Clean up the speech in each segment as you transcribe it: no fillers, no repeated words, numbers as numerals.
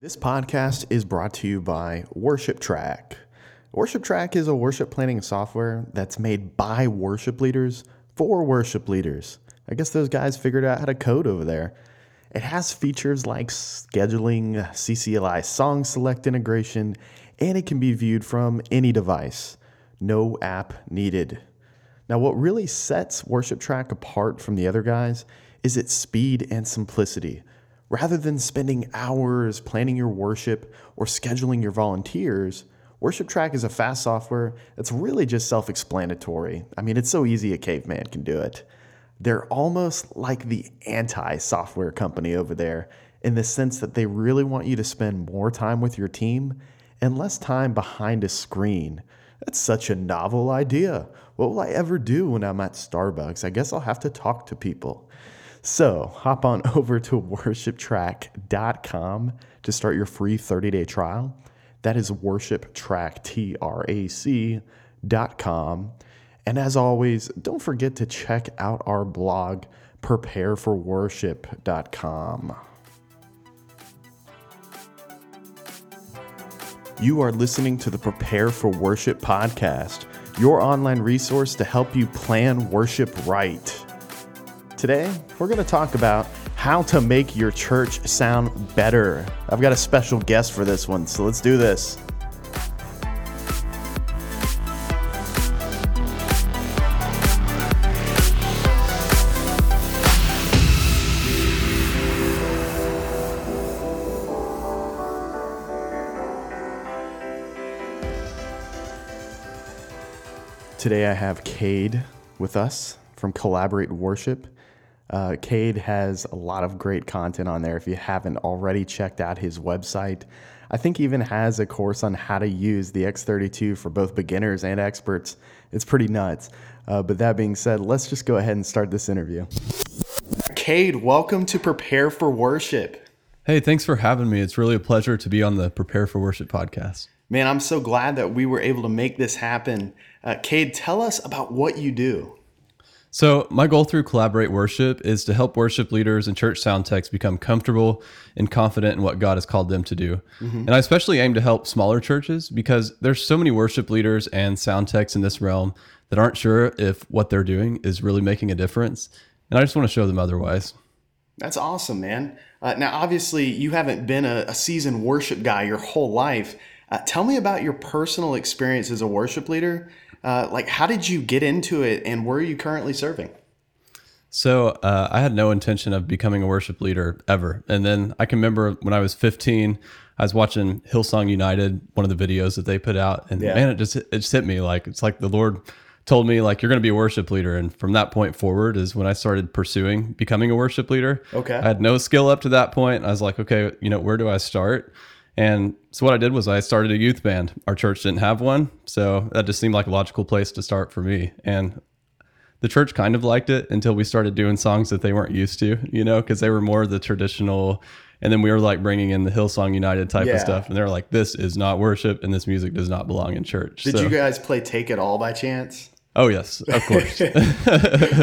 This podcast is brought to you by WorshipTrac. WorshipTrac is a worship planning software that's made by worship leaders for worship leaders. I guess those guys figured out how to code over there. It has features like scheduling, CCLI song select integration, and it can be viewed from any device. No app needed. Now, what really sets WorshipTrac apart from the other guys is its speed and simplicity. Rather than spending hours planning your worship or scheduling your volunteers, WorshipTrac is a fast software that's really just self-explanatory. I mean, it's so easy a caveman can do it. They're almost like the anti-software company over there in the sense that they really want you to spend more time with your team and less time behind a screen. That's such a novel idea. What will I ever do when I'm at Starbucks? I guess I'll have to talk to people. So hop on over to WorshipTrac.com to start your free 30-day trial. That is WorshipTrac, T-R-A-C.com. And as always, don't forget to check out our blog, PrepareForWorship.com. You are listening to the Prepare for Worship podcast, your online resource to help you plan worship right. Today, we're going to talk about how to make your church sound better. I've got a special guest for this one, so let's do this. Today, I have Cade with us from Collaborate Worship. Cade has a lot of great content on there. If you haven't already checked out his website, I think he even has a course on how to use the X32 for both beginners and experts. It's pretty nuts. But that being said, let's just go ahead and start this interview. Cade, welcome to Prepare for Worship. Hey, thanks for having me. It's really a pleasure to be on the Prepare for Worship podcast. Man, I'm so glad that we were able to make this happen. Cade, tell us about what you do. So my goal through Collaborate Worship is to help worship leaders and church sound techs become comfortable and confident in what God has called them to do. Mm-hmm. And I especially aim to help smaller churches because there's so many worship leaders and sound techs in this realm that aren't sure if what they're doing is really making a difference. And I just want to show them otherwise. That's awesome, man. Now, obviously, you haven't been a seasoned worship guy your whole life. Tell me about your personal experience as a worship leader. Like, how did you get into it and where are you currently serving? So I had no intention of becoming a worship leader ever. And then I can remember when I was 15, I was watching Hillsong United, one of the videos that they put out. And man, it just hit me. Like, it's like the Lord told me, like, you're going to be a worship leader. And from that point forward is when I started pursuing becoming a worship leader. Okay. I had no skill up to that point. I was like, okay, you know, where do I start? And so what I did was I started a youth band. Our church didn't have one, so that just seemed like a logical place to start for me. And the church kind of liked it until we started doing songs that they weren't used to, you know, because they were more the traditional. And then we were like bringing in the Hillsong United type of stuff. And they're like, this is not worship and this music does not belong in church. Did you guys play Take It All by chance? Oh, yes, of course.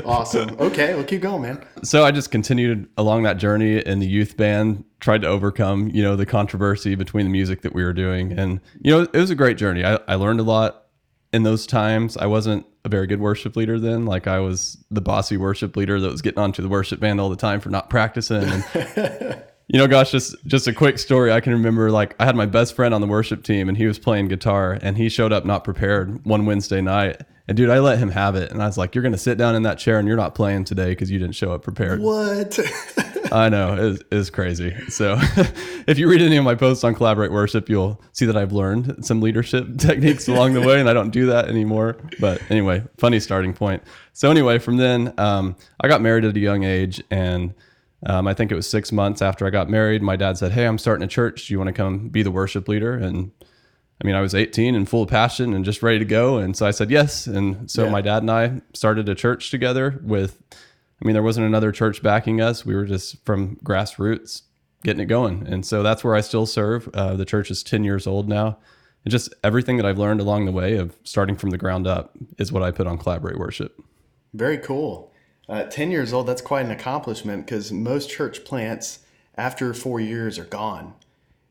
Awesome. Okay, well, keep going, man. So I just continued along that journey in the youth band, tried to overcome, you know, the controversy between the music that we were doing. And, you know, it was a great journey. I learned a lot in those times. I wasn't a very good worship leader then. Like, I was the bossy worship leader that was getting onto the worship band all the time for not practicing. And, you know, gosh, just a quick story. I can remember, like, I had my best friend on the worship team and he was playing guitar and he showed up not prepared one Wednesday night. And dude, I let him have it. And I was like, you're going to sit down in that chair and you're not playing today because you didn't show up prepared. What? I know. It was crazy. So if you read any of my posts on Collaborate Worship, you'll see that I've learned some leadership techniques along the way and I don't do that anymore. But anyway, funny starting point. So anyway, from then, I got married at a young age and I think it was 6 months after I got married, my dad said, hey, I'm starting a church. Do you want to come be the worship leader? And I mean, I was 18 and full of passion and just ready to go. And so I said yes. And so my dad and I started a church together with, I mean, there wasn't another church backing us. We were just from grassroots getting it going. And so that's where I still serve. The church is 10 years old now. And just everything that I've learned along the way of starting from the ground up is what I put on Collaborate Worship. Very cool. 10 years old, that's quite an accomplishment because most church plants after 4 years are gone.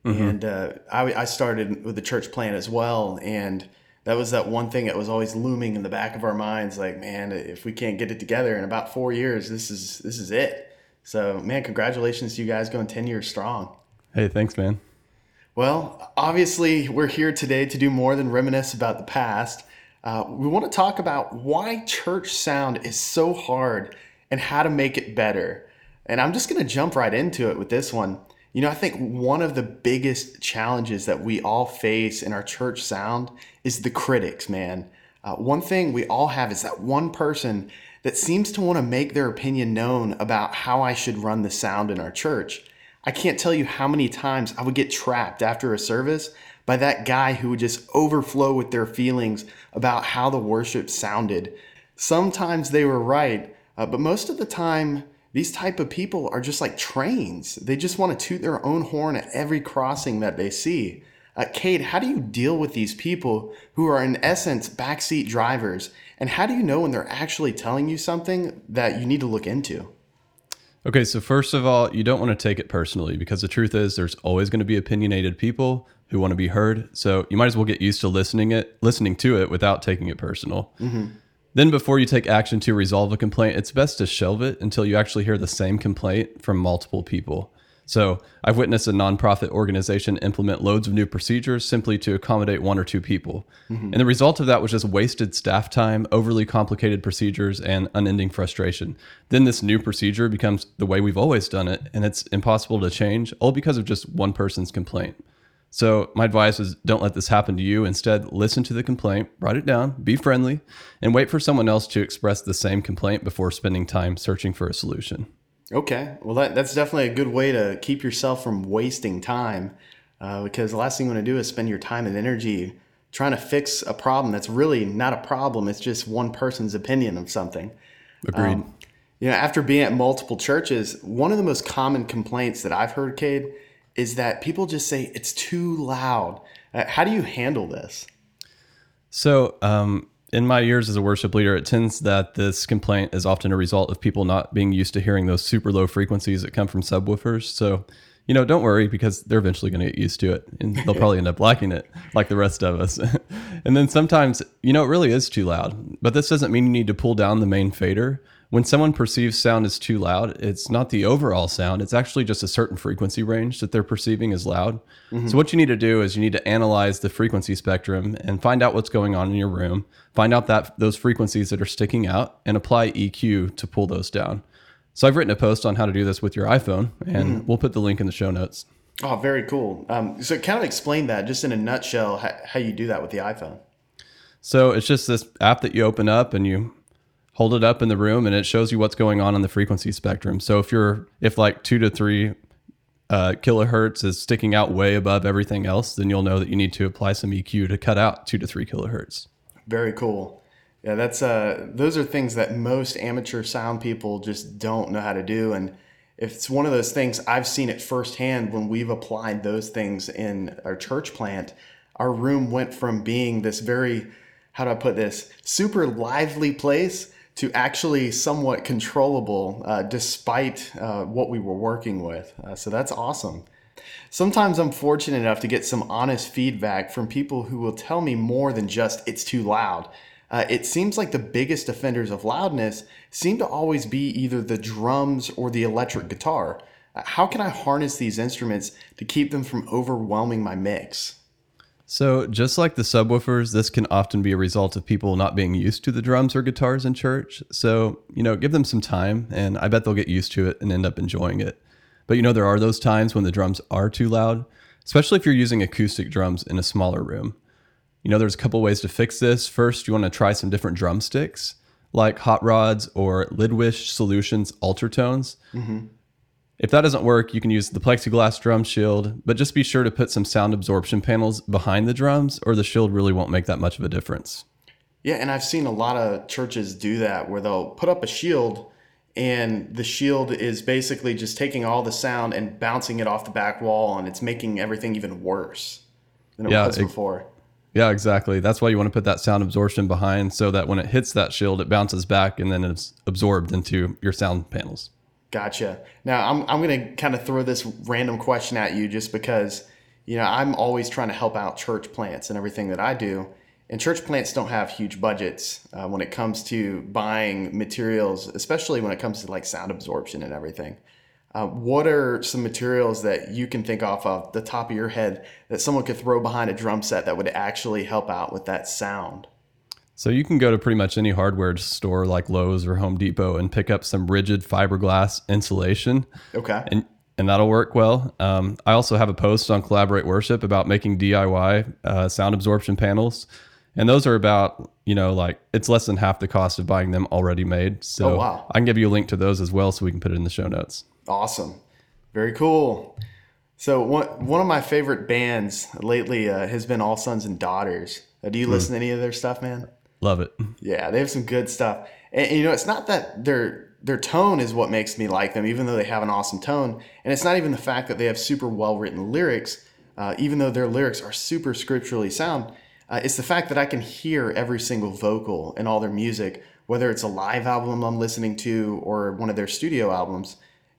Mm-hmm. And I started with the church plant as well. And that was that one thing that was always looming in the back of our minds. Like, man, if we can't get it together in about 4 years, this is it. So, man, congratulations to you guys going 10 years strong. Hey, thanks, man. Well, obviously, we're here today to do more than reminisce about the past. We want to talk about why church sound is so hard and how to make it better. And I'm just going to jump right into it with this one. You know, I think one of the biggest challenges that we all face in our church sound is the critics, man. One thing we all have is that one person that seems to want to make their opinion known about how I should run the sound in our church. I can't tell you how many times I would get trapped after a service by that guy who would just overflow with their feelings about how the worship sounded. Sometimes they were right, but most of the time, these type of people are just like trains. They just want to toot their own horn at every crossing that they see. Cade, how do you deal with these people who are in essence backseat drivers? And how do you know when they're actually telling you something that you need to look into? Okay, so first of all, you don't want to take it personally, because the truth is there's always going to be opinionated people who want to be heard. So you might as well get used to listening to it without taking it personal. Mm-hmm. Then before you take action to resolve a complaint, it's best to shelve it until you actually hear the same complaint from multiple people. So I've witnessed a nonprofit organization implement loads of new procedures simply to accommodate one or two people. Mm-hmm. And the result of that was just wasted staff time, overly complicated procedures, and unending frustration. Then this new procedure becomes the way we've always done it, and it's impossible to change, all because of just one person's complaint. So my advice is, don't let this happen to you. Instead, listen to the complaint, write it down, be friendly, and wait for someone else to express the same complaint before spending time searching for a solution. Okay. Well, that's definitely a good way to keep yourself from wasting time, because the last thing you want to do is spend your time and energy trying to fix a problem that's really not a problem. It's just one person's opinion of something. Agreed. After being at multiple churches, one of the most common complaints that I've heard, Cade, is that people just say it's too loud. How do you handle this? So in my years as a worship leader, it tends that this complaint is often a result of people not being used to hearing those super low frequencies that come from subwoofers. So, don't worry, because they're eventually going to get used to it, and they'll probably end up liking it like the rest of us. And then sometimes, it really is too loud, but this doesn't mean you need to pull down the main fader. When someone perceives sound as too loud, it's not the overall sound. It's actually just a certain frequency range that they're perceiving as loud. Mm-hmm. So what you need to do is you need to analyze the frequency spectrum and find out what's going on in your room. Find out that those frequencies that are sticking out and apply EQ to pull those down. So I've written a post on how to do this with your iPhone, and we'll put the link in the show notes. Oh, very cool. So kind of explain that just in a nutshell, how you do that with the iPhone. So it's just this app that you open up and you hold it up in the room, and it shows you what's going on the frequency spectrum. So if like 2 to 3 kilohertz is sticking out way above everything else, then you'll know that you need to apply some EQ to cut out 2 to 3 kilohertz. Very cool. Yeah, that's those are things that most amateur sound people just don't know how to do, and if it's one of those things, I've seen it firsthand when we've applied those things in our church plant. Our room went from being this very, super lively place to actually somewhat controllable despite what we were working with. So that's awesome. Sometimes I'm fortunate enough to get some honest feedback from people who will tell me more than just it's too loud. It seems like the biggest offenders of loudness seem to always be either the drums or the electric guitar. How can I harness these instruments to keep them from overwhelming my mix? So just like the subwoofers, this can often be a result of people not being used to the drums or guitars in church. So, give them some time, and I bet they'll get used to it and end up enjoying it. But, there are those times when the drums are too loud, especially if you're using acoustic drums in a smaller room. There's a couple ways to fix this. First, you want to try some different drumsticks like Hot Rods or Ludwig Solutions Alter Tones. Mm-hmm. If that doesn't work, you can use the plexiglass drum shield, but just be sure to put some sound absorption panels behind the drums, or the shield really won't make that much of a difference. Yeah, and I've seen a lot of churches do that, where they'll put up a shield, and the shield is basically just taking all the sound and bouncing it off the back wall, and it's making everything even worse than it was before. Yeah, exactly. That's why you want to put that sound absorption behind, so that when it hits that shield, it bounces back and then it's absorbed into your sound panels. Gotcha. Now I'm going to kind of throw this random question at you just because, you know, I'm always trying to help out church plants and everything that I do. And church plants don't have huge budgets when it comes to buying materials, especially when it comes to like sound absorption and everything. What are some materials that you can think off of the top of your head that someone could throw behind a drum set that would actually help out with that sound? So you can go to pretty much any hardware store like Lowe's or Home Depot and pick up some rigid fiberglass insulation. Okay. And that'll work well. I also have a post on Collaborate Worship about making DIY sound absorption panels. And those are about, you know, like it's less than half the cost of buying them already made. So I can give you a link to those as well so we can put it in the show notes. Awesome. Very cool. So one of my favorite bands lately has been All Sons and Daughters. Do you listen to any of their stuff, man? Love it. Yeah, they have some good stuff. And you know, it's not that their tone is what makes me like them, even though they have an awesome tone. And it's not even the fact that they have super well-written lyrics, even though their lyrics are super scripturally sound. It's the fact that I can hear every single vocal in all their music, whether it's a live album I'm listening to or one of their studio albums.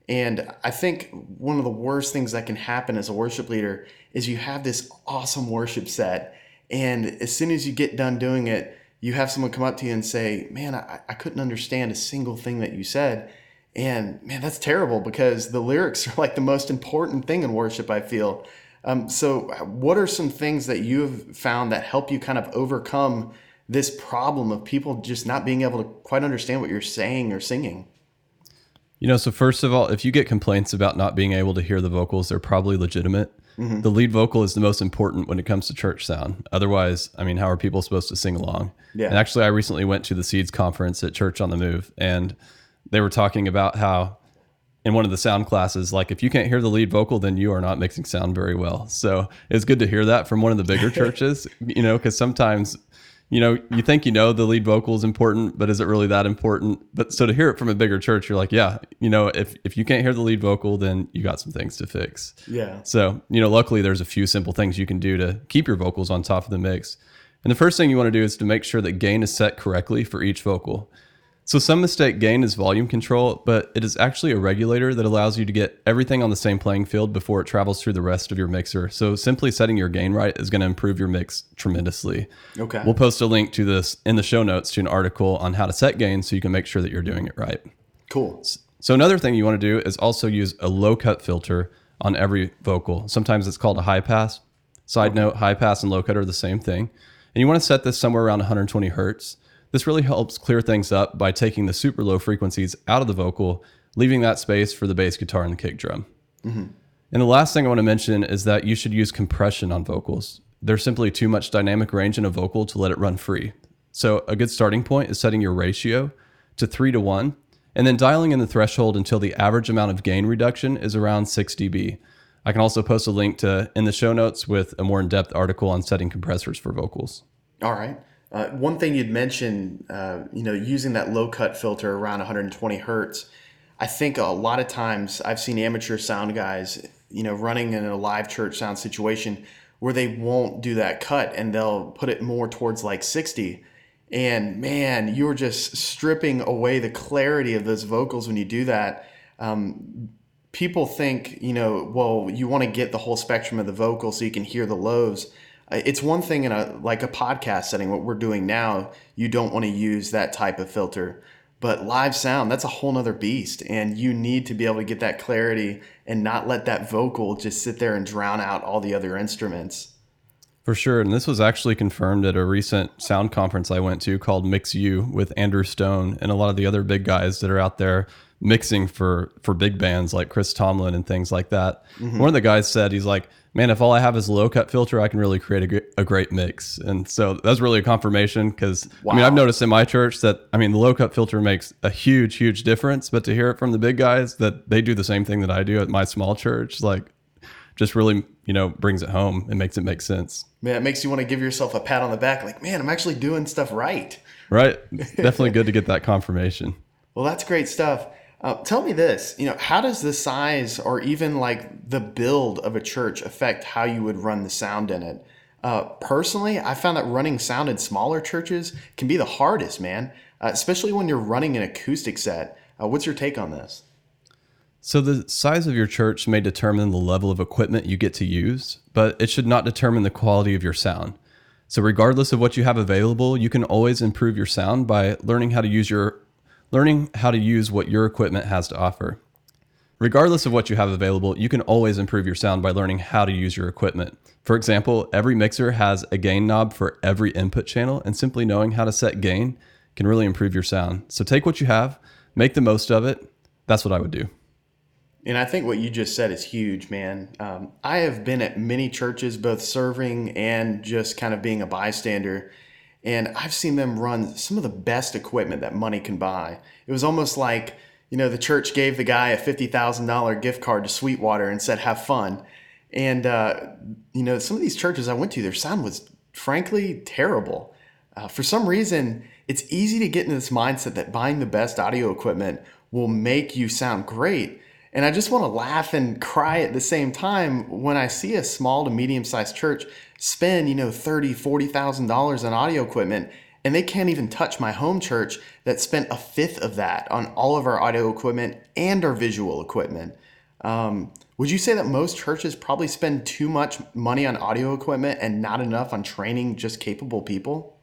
And I think one of the worst things that can happen as a worship leader is you have this awesome worship set. And as soon as you get done doing it, you have someone come up to you and say, man, I couldn't understand a single thing that you said. And man, that's terrible because the lyrics are like the most important thing in worship, I feel. So what are some things that you have found that help you kind of overcome this problem of people just not being able to quite understand what you're saying or singing? You know, so first of all, if you get complaints about not being able to hear the vocals, they're probably legitimate. Mm-hmm. The lead vocal is the most important when it comes to church sound. Otherwise, I mean, how are people supposed to sing along? Yeah. And actually, I recently went to the Seeds Conference at Church on the Move, and they were talking about how in one of the sound classes, like if you can't hear the lead vocal, then you are not mixing sound very well. So it's good to hear that from one of the bigger churches, you know, because sometimes, you know, you think, you know, the lead vocal is important, but is it really that important? But so to hear it from a bigger church, you're like, yeah, you know, if you can't hear the lead vocal, then you got some things to fix. Yeah. So, you know, luckily there's a few simple things you can do to keep your vocals on top of the mix. And the first thing you want to do is to make sure that gain is set correctly for each vocal. So some mistake gain is volume control, but it is actually a regulator that allows you to get everything on the same playing field before it travels through the rest of your mixer. So simply setting your gain right is going to improve your mix tremendously. Okay. We'll post a link to this in the show notes to an article on how to set gain so you can make sure that you're doing it right. Cool. So another thing you want to do is also use a low cut filter on every vocal. Sometimes it's called a high pass. Side note, high pass and low cut are the same thing. And you want to set this somewhere around 120 hertz. This really helps clear things up by taking the super low frequencies out of the vocal, leaving that space for the bass guitar and the kick drum. Mm-hmm. And the last thing I want to mention is that you should use compression on vocals. There's simply too much dynamic range in a vocal to let it run free. So a good starting point is setting your ratio to 3 to 1, and then dialing in the threshold until the average amount of gain reduction is around 6 dB. I can also post a link to in the show notes with a more in-depth article on setting compressors for vocals. All right. One thing you'd mentioned, you know, using that low cut filter around 120 hertz, I think a lot of times I've seen amateur sound guys, you know, running in a live church sound situation where they won't do that cut and they'll put it more towards like 60. And man, you're just stripping away the clarity of those vocals when you do that. People think, you know, well, you want to get the whole spectrum of the vocal so you can hear the lows. It's one thing in a podcast setting, what we're doing now, you don't want to use that type of filter, but live sound, that's a whole nother beast. And you need to be able to get that clarity and not let that vocal just sit there and drown out all the other instruments. For sure. And this was actually confirmed at a recent sound conference I went to called Mix U with Andrew Stone and a lot of the other big guys that are out there mixing for big bands like Chris Tomlin and things like that. Mm-hmm. One of the guys said, he's like, man, if all I have is a low cut filter, I can really create a great mix. And so that's really a confirmation because I mean, I've noticed in my church that, I mean, the low cut filter makes a huge, huge difference, but to hear it from the big guys that they do the same thing that I do at my small church, like just really, you know, brings it home and makes it make sense. Man, it makes you want to give yourself a pat on the back. Like, man, I'm actually doing stuff right. Right. Definitely good to get that confirmation. Well, that's great stuff. Tell me this, you know, how does the size or even like the build of a church affect how you would run the sound in it? Personally, I found that running sound in smaller churches can be the hardest, man, especially when you're running an acoustic set. What's your take on this? So the size of your church may determine the level of equipment you get to use, but it should not determine the quality of your sound. So regardless of what you have available, you can always improve your sound by learning how to use what your equipment has to offer. Regardless of what you have available, you can always improve your sound by learning how to use your equipment. For example, every mixer has a gain knob for every input channel, and simply knowing how to set gain can really improve your sound. So take what you have, make the most of it. That's what I would do. And I think what you just said is huge, man. I have been at many churches, both serving and just kind of being a bystander. And I've seen them run some of the best equipment that money can buy. It was almost like, you know, the church gave the guy a $50,000 gift card to Sweetwater and said, have fun. And, you know, some of these churches I went to, their sound was frankly terrible. For some reason, it's easy to get into this mindset that buying the best audio equipment will make you sound great. And I just want to laugh and cry at the same time when I see a small to medium-sized church spend, you know, $30,000, $40,000 on audio equipment. And they can't even touch my home church that spent a fifth of that on all of our audio equipment and our visual equipment. Would you say that most churches probably spend too much money on audio equipment and not enough on training just capable people?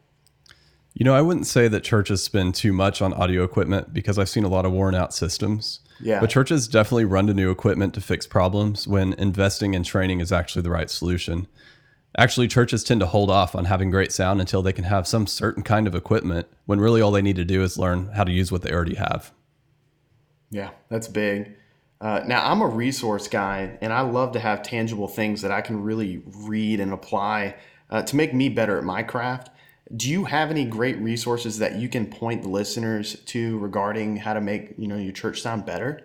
You know, I wouldn't say that churches spend too much on audio equipment because I've seen a lot of worn out systems. Yeah. But churches definitely run to new equipment to fix problems when investing in training is actually the right solution. Actually, churches tend to hold off on having great sound until they can have some certain kind of equipment when really all they need to do is learn how to use what they already have. Yeah, that's big. Now, I'm a resource guy, and I love to have tangible things that I can really read and apply to make me better at my craft. Do you have any great resources that you can point the listeners to regarding how to make, you know, your church sound better?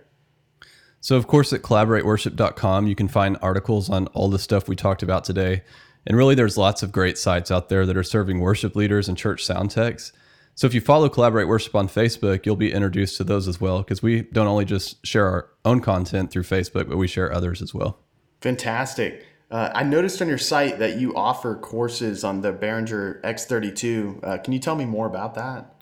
So, of course, at CollaborateWorship.com, you can find articles on all the stuff we talked about today. And really, there's lots of great sites out there that are serving worship leaders and church sound techs. So if you follow Collaborate Worship on Facebook, you'll be introduced to those as well, because we don't only just share our own content through Facebook, but we share others as well. Fantastic. I noticed on your site that you offer courses on the Behringer X32. Can you tell me more about that?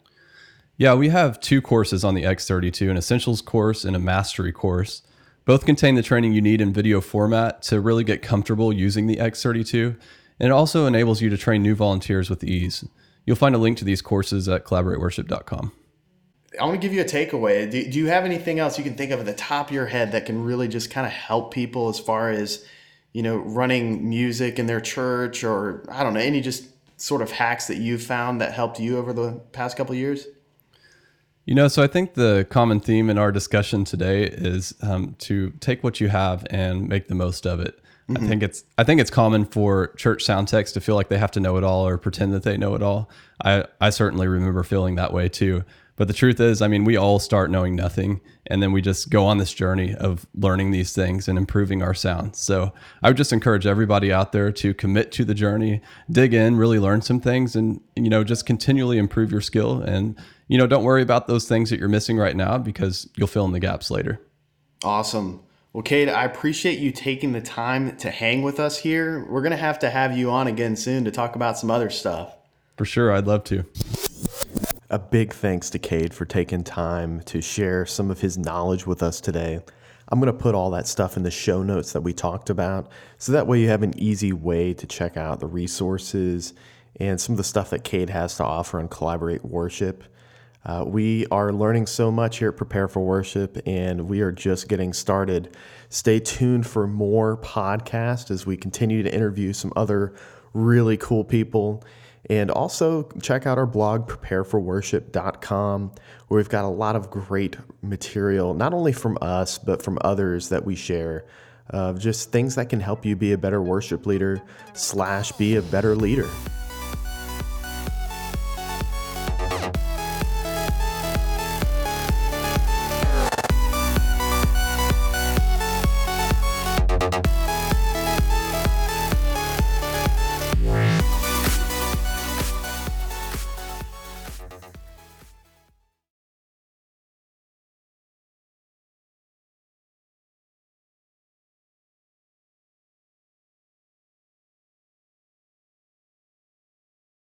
Yeah, we have two courses on the X32, an essentials course and a mastery course. Both contain the training you need in video format to really get comfortable using the X32, and it also enables you to train new volunteers with ease. You'll find a link to these courses at collaborateworship.com. I want to give you a takeaway. Do you have anything else you can think of at the top of your head that can really just kind of help people as far as, you know, running music in their church, or I don't know, any just sort of hacks that you've found that helped you over the past couple of years? You know, so I think the common theme in our discussion today is to take what you have and make the most of it. Mm-hmm. I think it's common for church sound techs to feel like they have to know it all or pretend that they know it all. I certainly remember feeling that way too. But the truth is, I mean, we all start knowing nothing, and then we just go on this journey of learning these things and improving our sound. So I would just encourage everybody out there to commit to the journey, dig in, really learn some things, and, you know, just continually improve your skill. And, you know, don't worry about those things that you're missing right now, because you'll fill in the gaps later. Awesome. Well, Cade, I appreciate you taking the time to hang with us here. We're going to have you on again soon to talk about some other stuff. For sure. I'd love to. A big thanks to Cade for taking time to share some of his knowledge with us today. I'm going to put all that stuff in the show notes that we talked about, so that way you have an easy way to check out the resources and some of the stuff that Cade has to offer on Collaborate Worship. We are learning so much here at Prepare for Worship, and we are just getting started. Stay tuned for more podcasts as we continue to interview some other really cool people. And also check out our blog, PrepareForWorship.com, where we've got a lot of great material, not only from us, but from others that we share, of just things that can help you be a better worship leader / be a better leader.